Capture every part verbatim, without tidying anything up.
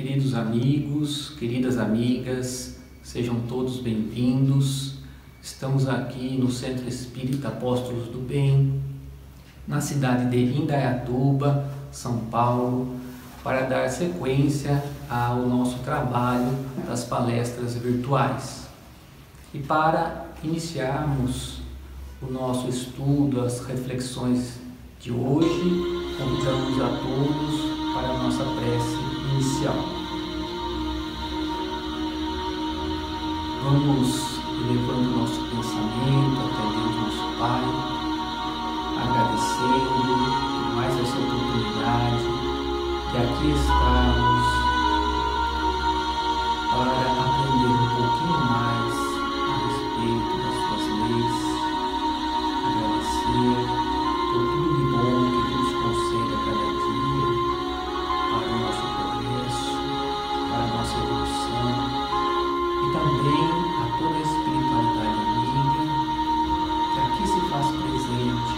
Queridos amigos, queridas amigas, sejam todos bem-vindos. Estamos aqui no Centro Espírita Apóstolos do Bem, na cidade de Indaiatuba, São Paulo, para dar sequência ao nosso trabalho das palestras virtuais. E para iniciarmos o nosso estudo, as reflexões de hoje, convidamos a todos para a nossa prece inicial. Vamos elevando o nosso pensamento até Deus, nosso Pai, agradecendo por mais essa oportunidade de aqui estarmos para aprender um pouquinho mais a respeito das suas leis, agradecer por tudo de bom que nos concede a cada dia para o nosso progresso, para a nossa evolução e também toda a espiritualidade amiga que aqui se faz presente,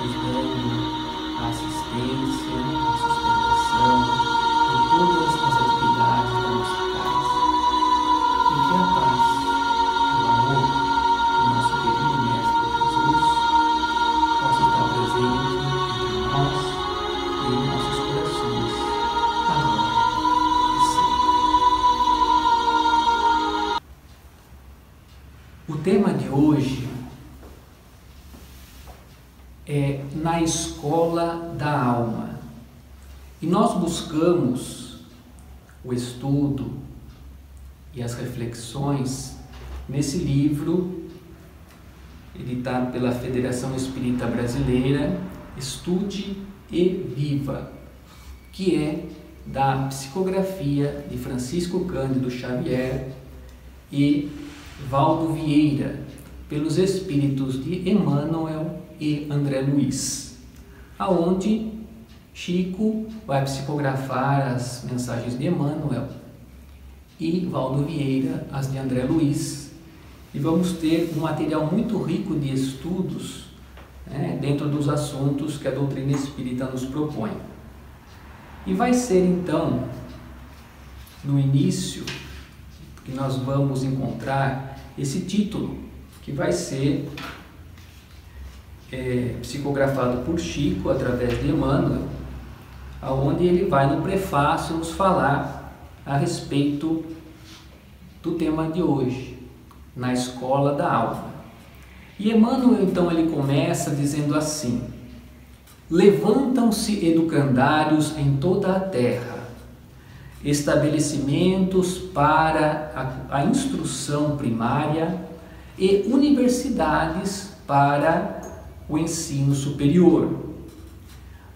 nos dando a assistência, a sustentação em todas as atividades da nossa casa. E que a paz, o amor do nosso querido Mestre Jesus possa estar presente entre nós e em nossos corações, agora e sempre. O tema de hoje é na escola da alma. E nós buscamos o estudo e as reflexões nesse livro, editado pela Federação Espírita Brasileira, Estude e Viva, que é da psicografia de Francisco Cândido Xavier e Valdo Vieira, pelos Espíritos de Emmanuel e André Luiz, aonde Chico vai psicografar as mensagens de Emmanuel e Valdo Vieira as de André Luiz. E vamos ter um material muito rico de estudos, né, dentro dos assuntos que a doutrina espírita nos propõe. E vai ser então, no início, que nós vamos encontrar esse título, que vai ser é, psicografado por Chico através de Emmanuel, aonde ele vai no prefácio nos falar a respeito do tema de hoje, na escola da alma. E Emmanuel então ele começa dizendo assim: levantam-se educandários em toda a terra, estabelecimentos para a, a instrução primária e universidades para o ensino superior.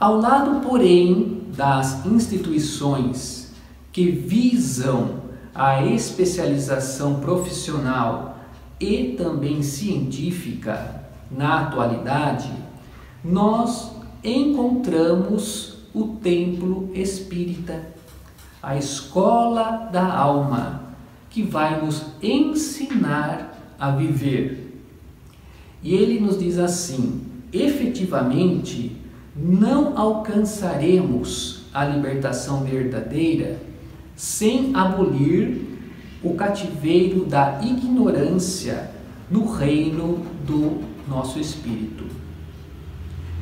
Ao lado, porém, das instituições que visam a especialização profissional e também científica na atualidade, nós encontramos o templo espírita, a escola da alma, que vai nos ensinar a viver. E ele nos diz assim: efetivamente, não alcançaremos a libertação verdadeira sem abolir o cativeiro da ignorância no reino do nosso espírito.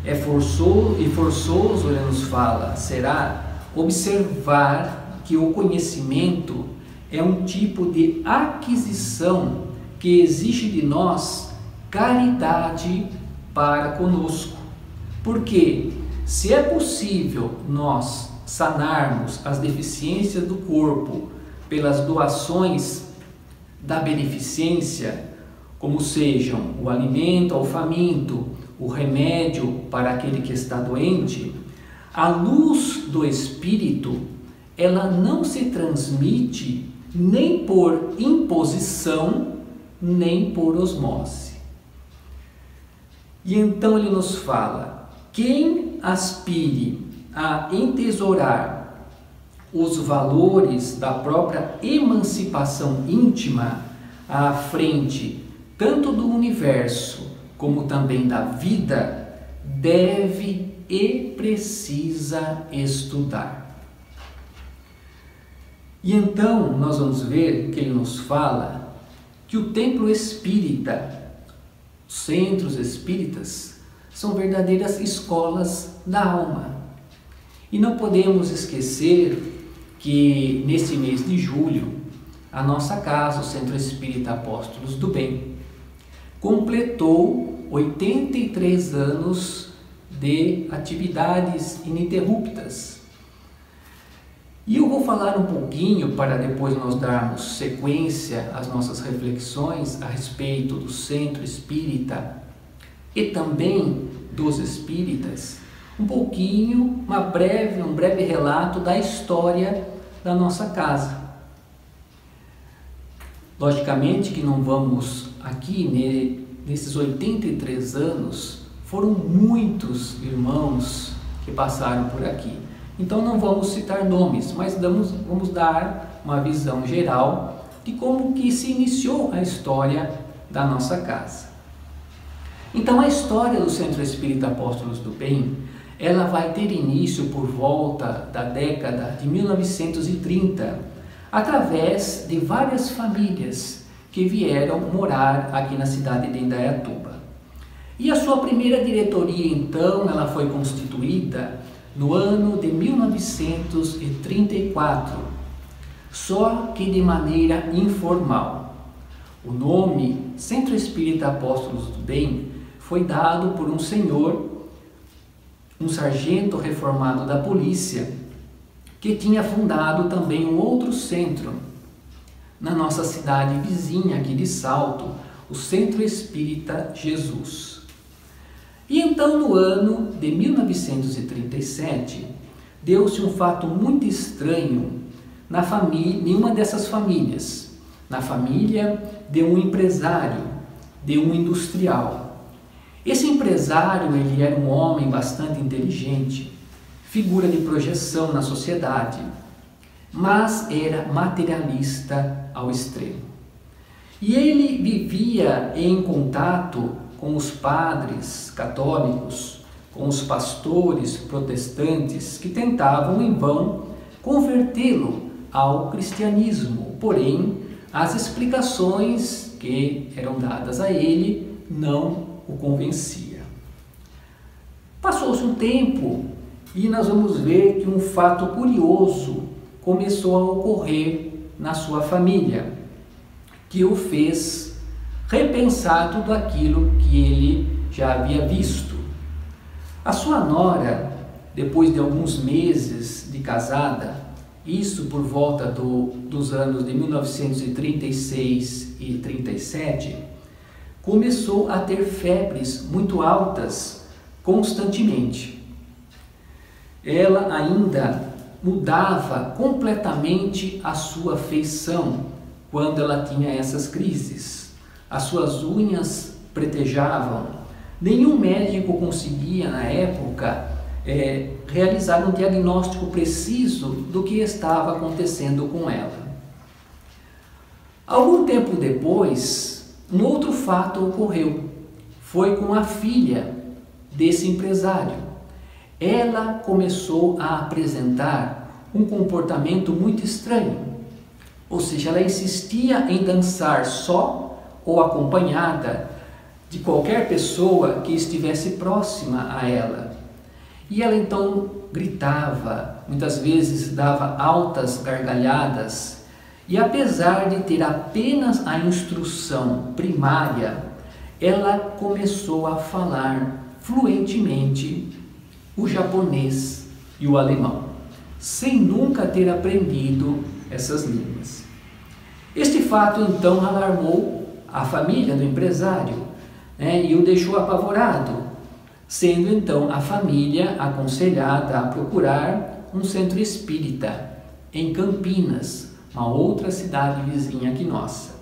É forçoso, e forçoso, ele nos fala, será observar que o conhecimento é um tipo de aquisição que exige de nós caridade para conosco. Porque se é possível nós sanarmos as deficiências do corpo pelas doações da beneficência, como sejam o alimento ao faminto, o remédio para aquele que está doente, a luz do Espírito ela não se transmite nem por imposição, nem por osmose. E então ele nos fala: quem aspire a entesourar os valores da própria emancipação íntima à frente tanto do universo como também da vida, deve e precisa estudar. E então nós vamos ver que ele nos fala que o templo espírita, os centros espíritas, são verdadeiras escolas da alma. E não podemos esquecer que nesse mês de julho, a nossa casa, o Centro Espírita Apóstolos do Bem, completou oitenta e três anos de atividades ininterruptas. E eu vou falar um pouquinho, para depois nós darmos sequência às nossas reflexões a respeito do Centro Espírita e também dos espíritas, um pouquinho, uma breve, um breve relato da história da nossa casa. Logicamente que não vamos aqui, né, nesses oitenta e três anos, foram muitos irmãos que passaram por aqui. Então não vamos citar nomes, mas damos, vamos dar uma visão geral de como que se iniciou a história da nossa casa. Então a história do Centro Espírita Apóstolos do Bem, ela vai ter início por volta da década de mil novecentos e trinta, através de várias famílias que vieram morar aqui na cidade de Indaiatuba. E a sua primeira diretoria, então, ela foi constituída no ano de mil novecentos e trinta e quatro, só que de maneira informal. O nome Centro Espírita Apóstolos do Bem foi dado por um senhor, um sargento reformado da polícia, que tinha fundado também um outro centro na nossa cidade vizinha aqui de Salto, o Centro Espírita Jesus. E então no ano de mil novecentos e trinta e sete, deu-se um fato muito estranho na família, em uma dessas famílias, na família de um empresário, de um industrial. Esse empresário, ele era um homem bastante inteligente, figura de projeção na sociedade, mas era materialista ao extremo. E ele vivia em contato com os padres católicos, com os pastores protestantes que tentavam em vão convertê-lo ao cristianismo, porém as explicações que eram dadas a ele não o convencia. Passou-se um tempo e nós vamos ver que um fato curioso começou a ocorrer na sua família, que o fez repensar tudo aquilo que ele já havia visto. A sua nora, depois de alguns meses de casada, isso por volta do, dos anos de mil novecentos e trinta e seis e trinta e sete, começou a ter febres muito altas constantemente. Ela ainda mudava completamente a sua feição quando ela tinha essas crises. As suas unhas pretejavam. Nenhum médico conseguia, na época, é, realizar um diagnóstico preciso do que estava acontecendo com ela. Algum tempo depois, um outro fato ocorreu. Foi com a filha desse empresário. Ela começou a apresentar um comportamento muito estranho, ou seja, ela insistia em dançar só ou acompanhada de qualquer pessoa que estivesse próxima a ela. E ela então gritava, muitas vezes dava altas gargalhadas, e apesar de ter apenas a instrução primária, ela começou a falar fluentemente o japonês e o alemão, sem nunca ter aprendido essas línguas. Este fato, então, alarmou a família do empresário, né, e o deixou apavorado, sendo, então, a família aconselhada a procurar um centro espírita em Campinas, uma outra cidade vizinha que nossa.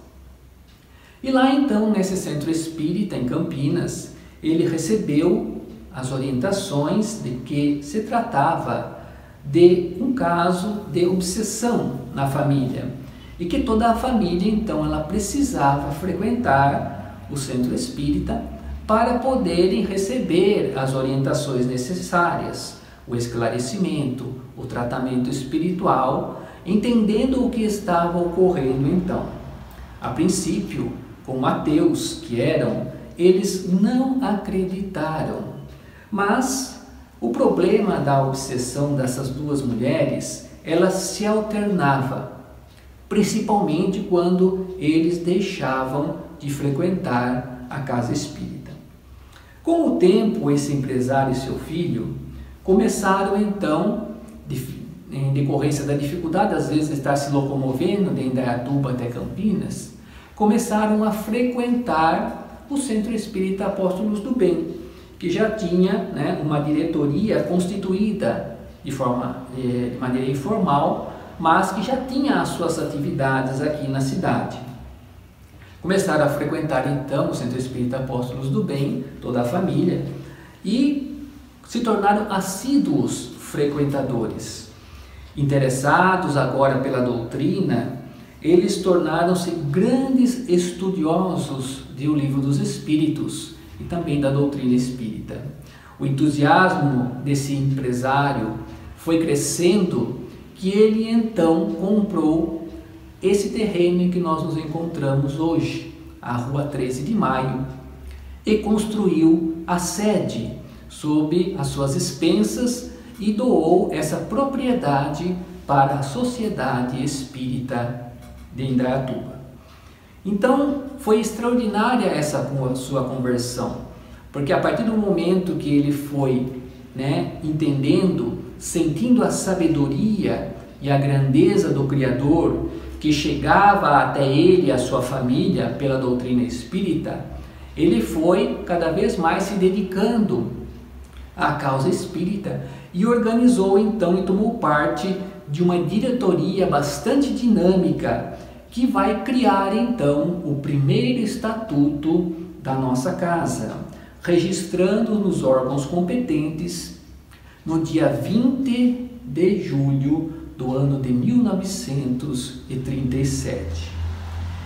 E lá, então, nesse centro espírita, em Campinas, ele recebeu as orientações de que se tratava de um caso de obsessão na família e que toda a família, então, ela precisava frequentar o centro espírita para poderem receber as orientações necessárias, o esclarecimento, o tratamento espiritual entendendo o que estava ocorrendo então. A princípio, como ateus que eram, eles não acreditaram. Mas o problema da obsessão dessas duas mulheres, ela se alternava, principalmente quando eles deixavam de frequentar a casa espírita. Com o tempo, esse empresário e seu filho começaram então, em decorrência da dificuldade, às vezes, de estar se locomovendo de Indaiatuba até Campinas, começaram a frequentar o Centro Espírita Apóstolos do Bem, que já tinha, né, uma diretoria constituída de, forma, de maneira informal, mas que já tinha as suas atividades aqui na cidade. Começaram a frequentar então o Centro Espírita Apóstolos do Bem, toda a família, e se tornaram assíduos frequentadores. Interessados agora pela doutrina, eles tornaram-se grandes estudiosos do Livro dos Espíritos e também da doutrina espírita. O entusiasmo desse empresário foi crescendo, que ele então comprou esse terreno em que nós nos encontramos hoje, a Rua treze de Maio, e construiu a sede sob as suas expensas e doou essa propriedade para a Sociedade Espírita de Indaiatuba. Então, foi extraordinária essa sua conversão, porque a partir do momento que ele foi, né, entendendo, sentindo a sabedoria e a grandeza do Criador, que chegava até ele e a sua família pela doutrina espírita, ele foi cada vez mais se dedicando à causa espírita e organizou então e tomou parte de uma diretoria bastante dinâmica, que vai criar então o primeiro estatuto da nossa casa, registrando nos órgãos competentes no dia vinte de julho do ano de mil novecentos e trinta e sete.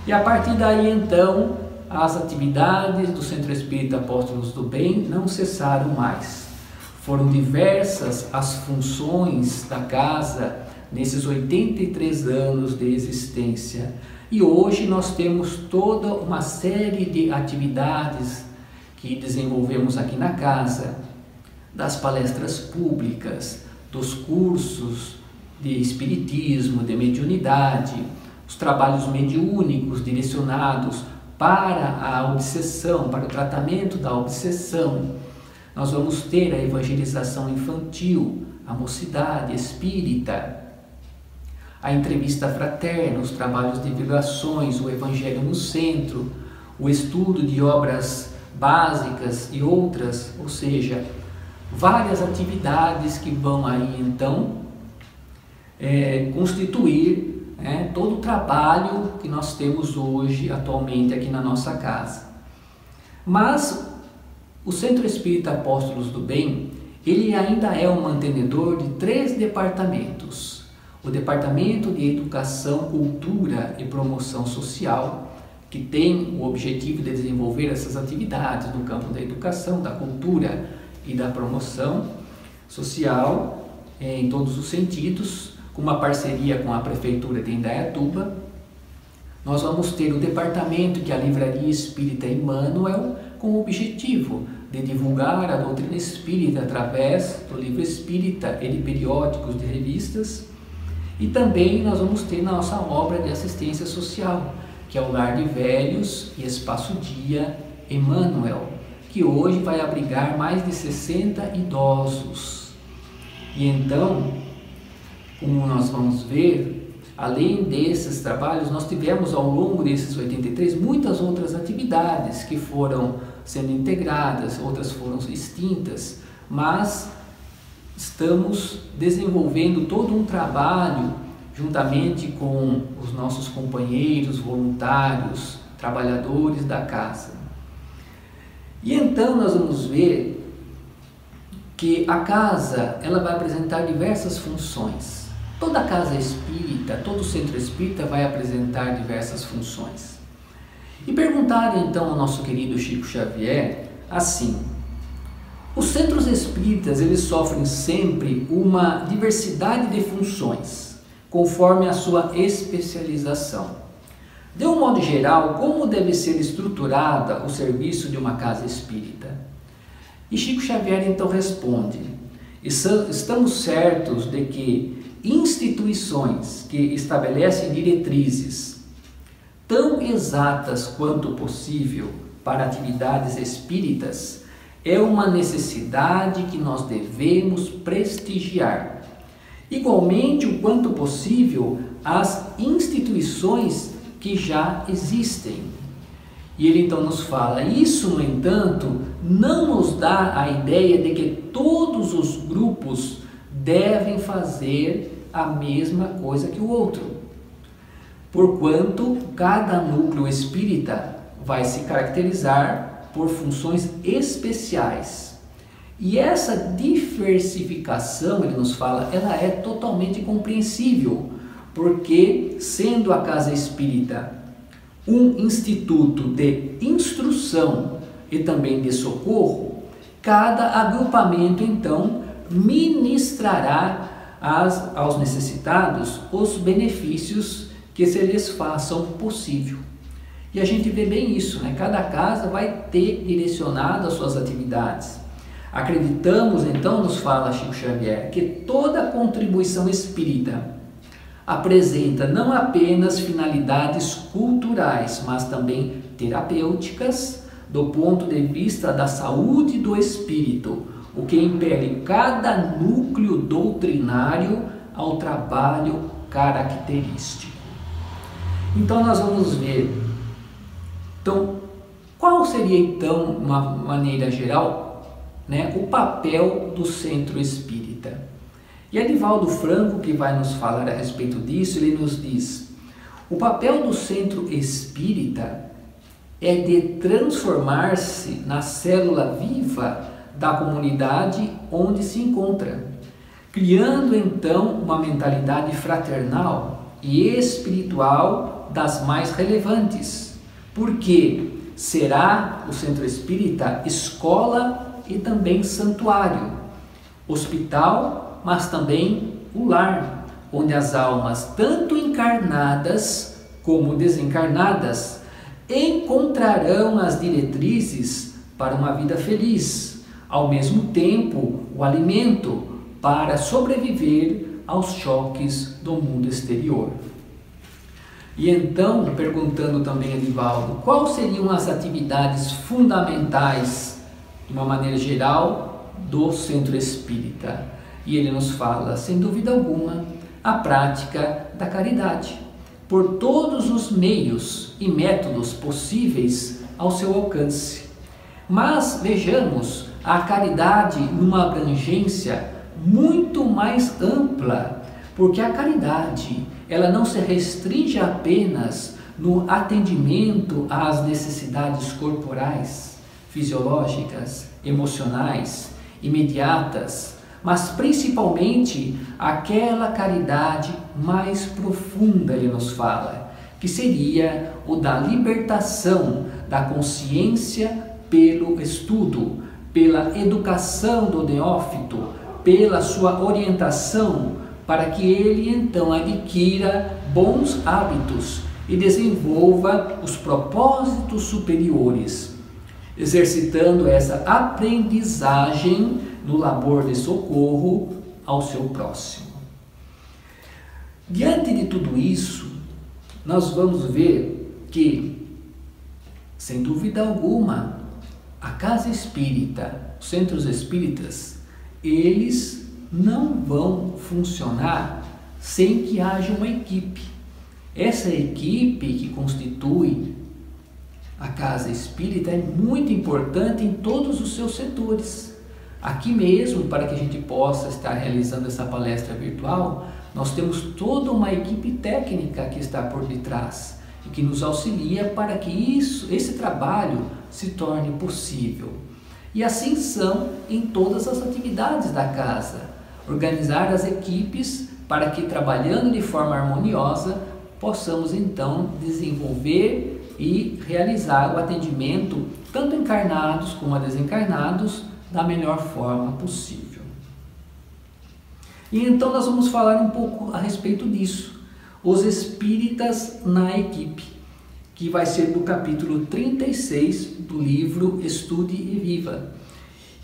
E a partir daí então, as atividades do Centro Espírita Apóstolos do Bem não cessaram mais. Foram diversas as funções da casa nesses oitenta e três anos de existência. E hoje nós temos toda uma série de atividades que desenvolvemos aqui na casa, das palestras públicas, dos cursos de espiritismo, de mediunidade, os trabalhos mediúnicos direcionados para a obsessão, para o tratamento da obsessão. Nós vamos ter a evangelização infantil, a mocidade espírita, a entrevista fraterna, os trabalhos de vibrações, o Evangelho no Centro, o estudo de obras básicas e outras, ou seja, várias atividades que vão aí então é, constituir, né, todo o trabalho que nós temos hoje, atualmente, aqui na nossa casa. Mas o Centro Espírita Apóstolos do Bem, ele ainda é um mantenedor de três departamentos. O Departamento de Educação, Cultura e Promoção Social, que tem o objetivo de desenvolver essas atividades no campo da educação, da cultura e da promoção social, em todos os sentidos, com uma parceria com a Prefeitura de Indaiatuba. Nós vamos ter o departamento que é a Livraria Espírita Emmanuel, com o objetivo de divulgar a doutrina espírita através do livro espírita e de periódicos de revistas. E também nós vamos ter na nossa obra de assistência social, que é o Lar de Velhos e Espaço Dia Emmanuel, que hoje vai abrigar mais de sessenta idosos. E então, como nós vamos ver, além desses trabalhos, nós tivemos ao longo desses oitenta e três muitas outras atividades que foram sendo integradas, outras foram extintas, mas estamos desenvolvendo todo um trabalho juntamente com os nossos companheiros, voluntários, trabalhadores da casa. E então nós vamos ver que a casa, ela vai apresentar diversas funções. Toda casa espírita, todo centro espírita vai apresentar diversas funções. E perguntaram então ao nosso querido Chico Xavier assim: os centros espíritas, eles sofrem sempre uma diversidade de funções, conforme a sua especialização. De um modo geral, como deve ser estruturada o serviço de uma casa espírita? E Chico Xavier então responde: estamos certos de que instituições que estabelecem diretrizes tão exatas quanto possível para atividades espíritas é uma necessidade que nós devemos prestigiar. Igualmente, o quanto possível, as instituições que já existem. E ele então nos fala: isso, no entanto, não nos dá a ideia de que todos os grupos devem fazer a mesma coisa que o outro, porquanto cada núcleo espírita vai se caracterizar por funções especiais. E essa diversificação, ele nos fala, ela é totalmente compreensível, porque, sendo a casa espírita um instituto de instrução e também de socorro, cada agrupamento então ministrará as, aos necessitados os benefícios que se lhes façam possível. E a gente vê bem isso, né? Cada casa vai ter direcionado as suas atividades. Acreditamos então, nos fala Chico Xavier, que toda contribuição espírita apresenta não apenas finalidades culturais, mas também terapêuticas, do ponto de vista da saúde do espírito, o que impele cada núcleo doutrinário ao trabalho característico. Então nós vamos ver, então, qual seria então, uma maneira geral, né, o papel do Centro Espírita. E Edivaldo Franco, que vai nos falar a respeito disso, ele nos diz: o papel do Centro Espírita é de transformar-se na célula viva da comunidade onde se encontra, criando então uma mentalidade fraternal e espiritual das mais relevantes, porque será o Centro Espírita escola e também santuário, hospital, mas também o lar, onde as almas, tanto encarnadas como desencarnadas, encontrarão as diretrizes para uma vida feliz, ao mesmo tempo o alimento para sobreviver aos choques do mundo exterior. E então, perguntando também a Edivaldo, quais seriam as atividades fundamentais, de uma maneira geral, do Centro Espírita? E ele nos fala, sem dúvida alguma, a prática da caridade, por todos os meios e métodos possíveis ao seu alcance. Mas vejamos a caridade numa abrangência muito mais ampla, porque a caridade, ela não se restringe apenas no atendimento às necessidades corporais, fisiológicas, emocionais, imediatas, mas principalmente aquela caridade mais profunda, ele nos fala, que seria o da libertação da consciência pelo estudo, pela educação do neófito, pela sua orientação, para que ele então adquira bons hábitos e desenvolva os propósitos superiores, exercitando essa aprendizagem no labor de socorro ao seu próximo. Diante de tudo isso, nós vamos ver que, sem dúvida alguma, a casa espírita, os centros espíritas, eles não vão funcionar sem que haja uma equipe. Essa equipe que constitui a casa espírita é muito importante em todos os seus setores. Aqui mesmo, para que a gente possa estar realizando essa palestra virtual, nós temos toda uma equipe técnica que está por detrás e que nos auxilia para que isso, esse trabalho se torne possível. E assim são em todas as atividades da casa. Organizar as equipes para que, trabalhando de forma harmoniosa, possamos então desenvolver e realizar o atendimento, tanto encarnados como a desencarnados, da melhor forma possível. E então nós vamos falar um pouco a respeito disso, os espíritas na equipe, que vai ser do capítulo trinta e seis do livro Estude e Viva.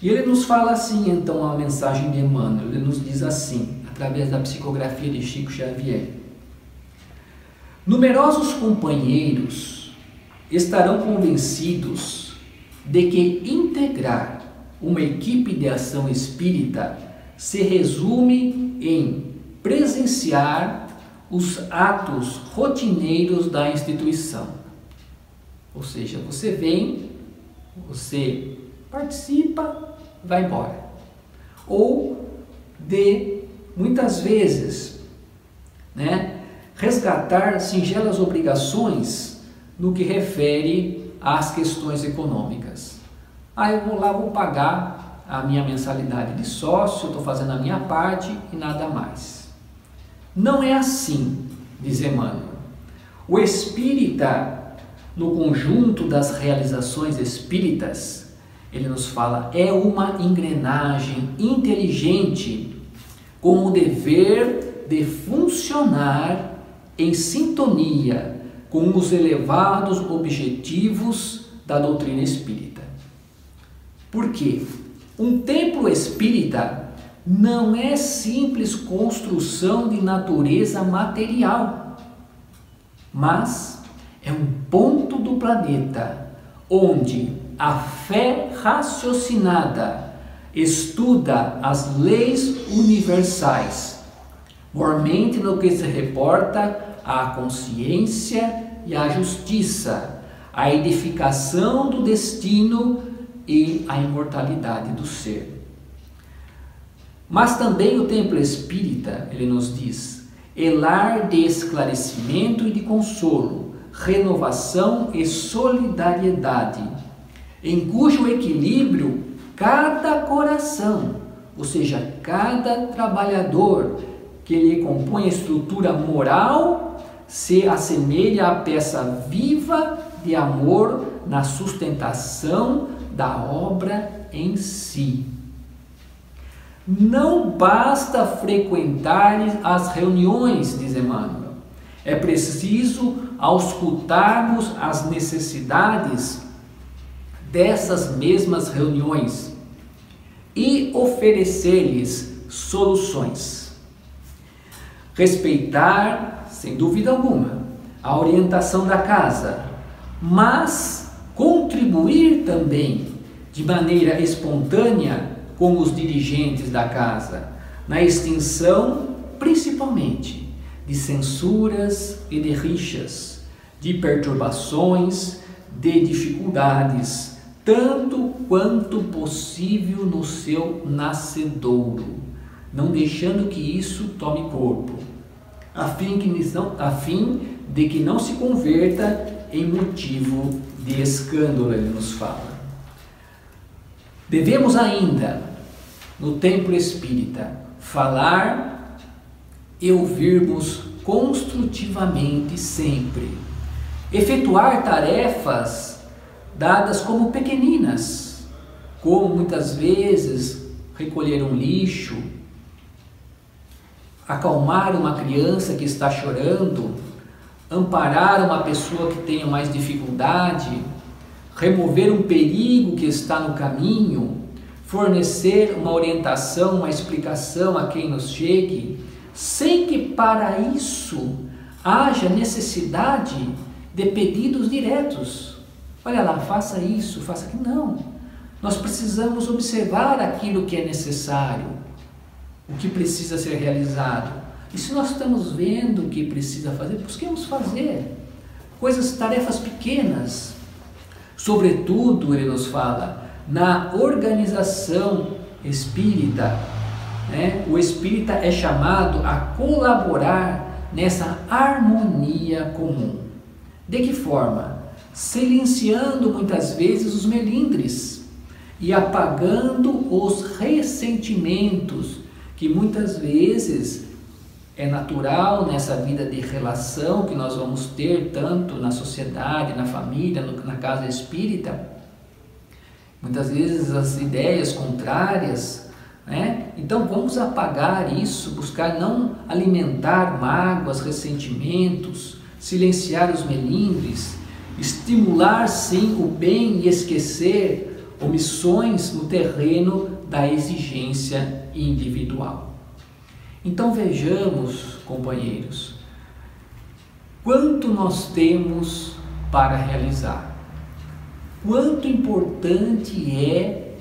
E ele nos fala assim, então, a mensagem de Emmanuel, ele nos diz assim, através da psicografia de Chico Xavier: numerosos companheiros estarão convencidos de que integrar uma equipe de ação espírita se resume em presenciar os atos rotineiros da instituição. Ou seja, você vem, você participa, vai embora. Ou de, muitas vezes, né, resgatar singelas obrigações no que refere às questões econômicas. Ah, eu vou lá, vou pagar a minha mensalidade de sócio, estou fazendo a minha parte e nada mais. Não é assim, diz Emmanuel. O espírita, no conjunto das realizações espíritas, ele nos fala, é uma engrenagem inteligente com o dever de funcionar em sintonia com os elevados objetivos da doutrina espírita. Porque um templo espírita não é simples construção de natureza material, mas é um ponto do planeta onde a fé raciocinada estuda as leis universais, mormente no que se reporta à consciência e à justiça, à edificação do destino e a imortalidade do ser. Mas também o templo espírita, ele nos diz, é lar de esclarecimento e de consolo, renovação e solidariedade, em cujo equilíbrio cada coração, ou seja, cada trabalhador que lhe compõe a estrutura moral, se assemelha à peça viva de amor na sustentação da obra em si. Não basta frequentar as reuniões, diz Emmanuel, é preciso auscultarmos as necessidades dessas mesmas reuniões e oferecer-lhes soluções. Respeitar, sem dúvida alguma, a orientação da casa, mas contribuir também de maneira espontânea com os dirigentes da casa, na extinção, principalmente, de censuras e de rixas, de perturbações, de dificuldades, tanto quanto possível no seu nascedouro, não deixando que isso tome corpo, a fim, que não, a fim de que não se converta em motivo de escândalo, ele nos fala. Devemos ainda, no templo espírita, falar e ouvirmos construtivamente sempre, efetuar tarefas dadas como pequeninas, como muitas vezes recolher um lixo, acalmar uma criança que está chorando, amparar uma pessoa que tenha mais dificuldade, remover um perigo que está no caminho, fornecer uma orientação, uma explicação a quem nos chegue, sem que para isso haja necessidade de pedidos diretos. Olha lá, faça isso, faça aquilo. Não. Nós precisamos observar aquilo que é necessário, o que precisa ser realizado. E se nós estamos vendo o que precisa fazer, busquemos fazer coisas, tarefas pequenas. Sobretudo, ele nos fala, na organização espírita, né? O espírita é chamado a colaborar nessa harmonia comum. De que forma? Silenciando muitas vezes os melindres e apagando os ressentimentos que muitas vezes é natural nessa vida de relação que nós vamos ter, tanto na sociedade, na família, na casa espírita. Muitas vezes as ideias contrárias, né? Então vamos apagar isso, buscar não alimentar mágoas, ressentimentos, silenciar os melindres, estimular sim o bem e esquecer omissões no terreno da exigência individual. Então vejamos, companheiros, quanto nós temos para realizar, quanto importante é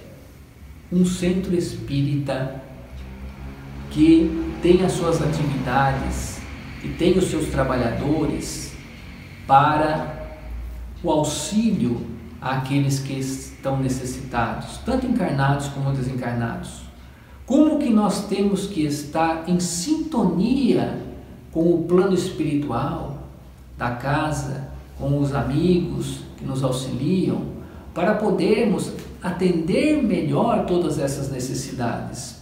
um centro espírita que tem as suas atividades, que tem os seus trabalhadores para o auxílio àqueles que estão necessitados, tanto encarnados como desencarnados. Como que nós temos que estar em sintonia com o plano espiritual da casa, com os amigos que nos auxiliam, para podermos atender melhor todas essas necessidades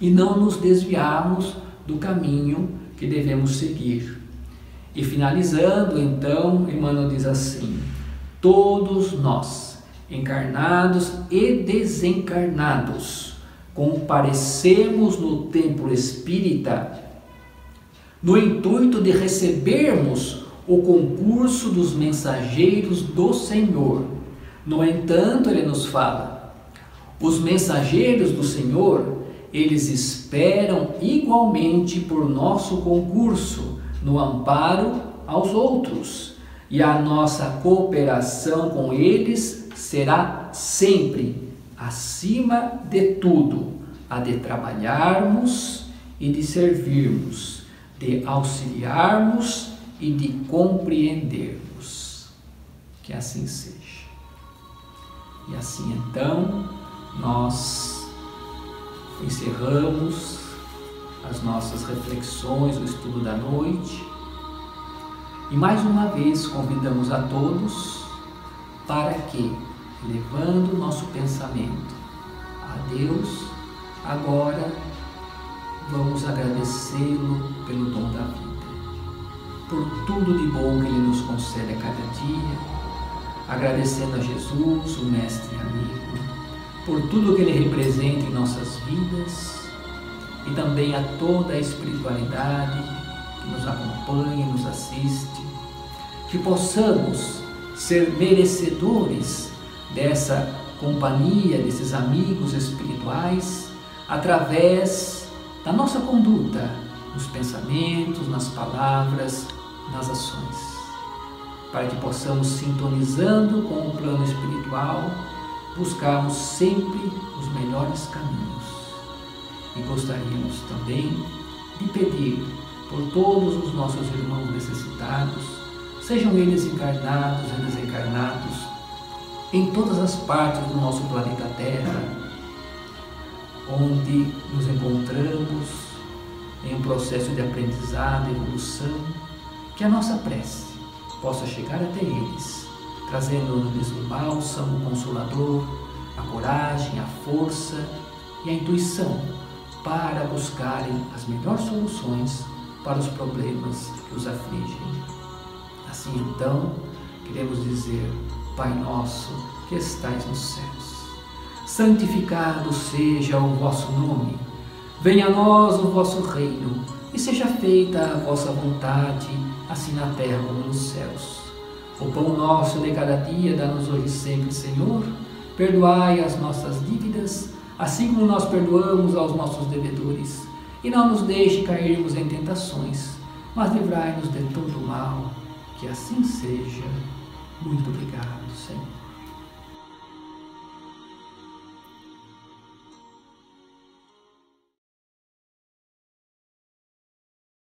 e não nos desviarmos do caminho que devemos seguir. E finalizando, então, Emmanuel diz assim: todos nós, encarnados e desencarnados, comparecemos no templo espírita no intuito de recebermos o concurso dos mensageiros do Senhor. No entanto, ele nos fala, os mensageiros do Senhor, eles esperam igualmente por nosso concurso, no amparo aos outros, e a nossa cooperação com eles será sempre acima de tudo, a de trabalharmos e de servirmos, de auxiliarmos e de compreendermos. Que assim seja. E assim então, nós encerramos as nossas reflexões, o estudo da noite, e mais uma vez convidamos a todos para que, levando o nosso pensamento a Deus, agora vamos agradecê-lo pelo dom da vida, por tudo de bom que Ele nos concede a cada dia, agradecendo a Jesus, o Mestre e Amigo, por tudo que Ele representa em nossas vidas e também a toda a espiritualidade que nos acompanha e nos assiste, que possamos ser merecedores dessa companhia, desses amigos espirituais, através da nossa conduta, nos pensamentos, nas palavras, nas ações, para que possamos, sintonizando com o plano espiritual, buscarmos sempre os melhores caminhos. E gostaríamos também de pedir por todos os nossos irmãos necessitados, sejam eles encarnados ou desencarnados, em todas as partes do nosso planeta Terra, onde nos encontramos em um processo de aprendizado, evolução, que a nossa prece possa chegar até eles, trazendo-lhes o bálsamo, o consolador, a coragem, a força e a intuição para buscarem as melhores soluções para os problemas que os afligem. Assim então, queremos dizer: Pai nosso que estais nos céus, santificado seja o vosso nome, venha a nós o vosso reino, e seja feita a vossa vontade, assim na terra como nos céus. O pão nosso de cada dia dá-nos hoje e sempre, Senhor, perdoai as nossas dívidas, assim como nós perdoamos aos nossos devedores, e não nos deixe cairmos em tentações, mas livrai-nos de todo o mal, que assim seja. Muito obrigado, Senhor.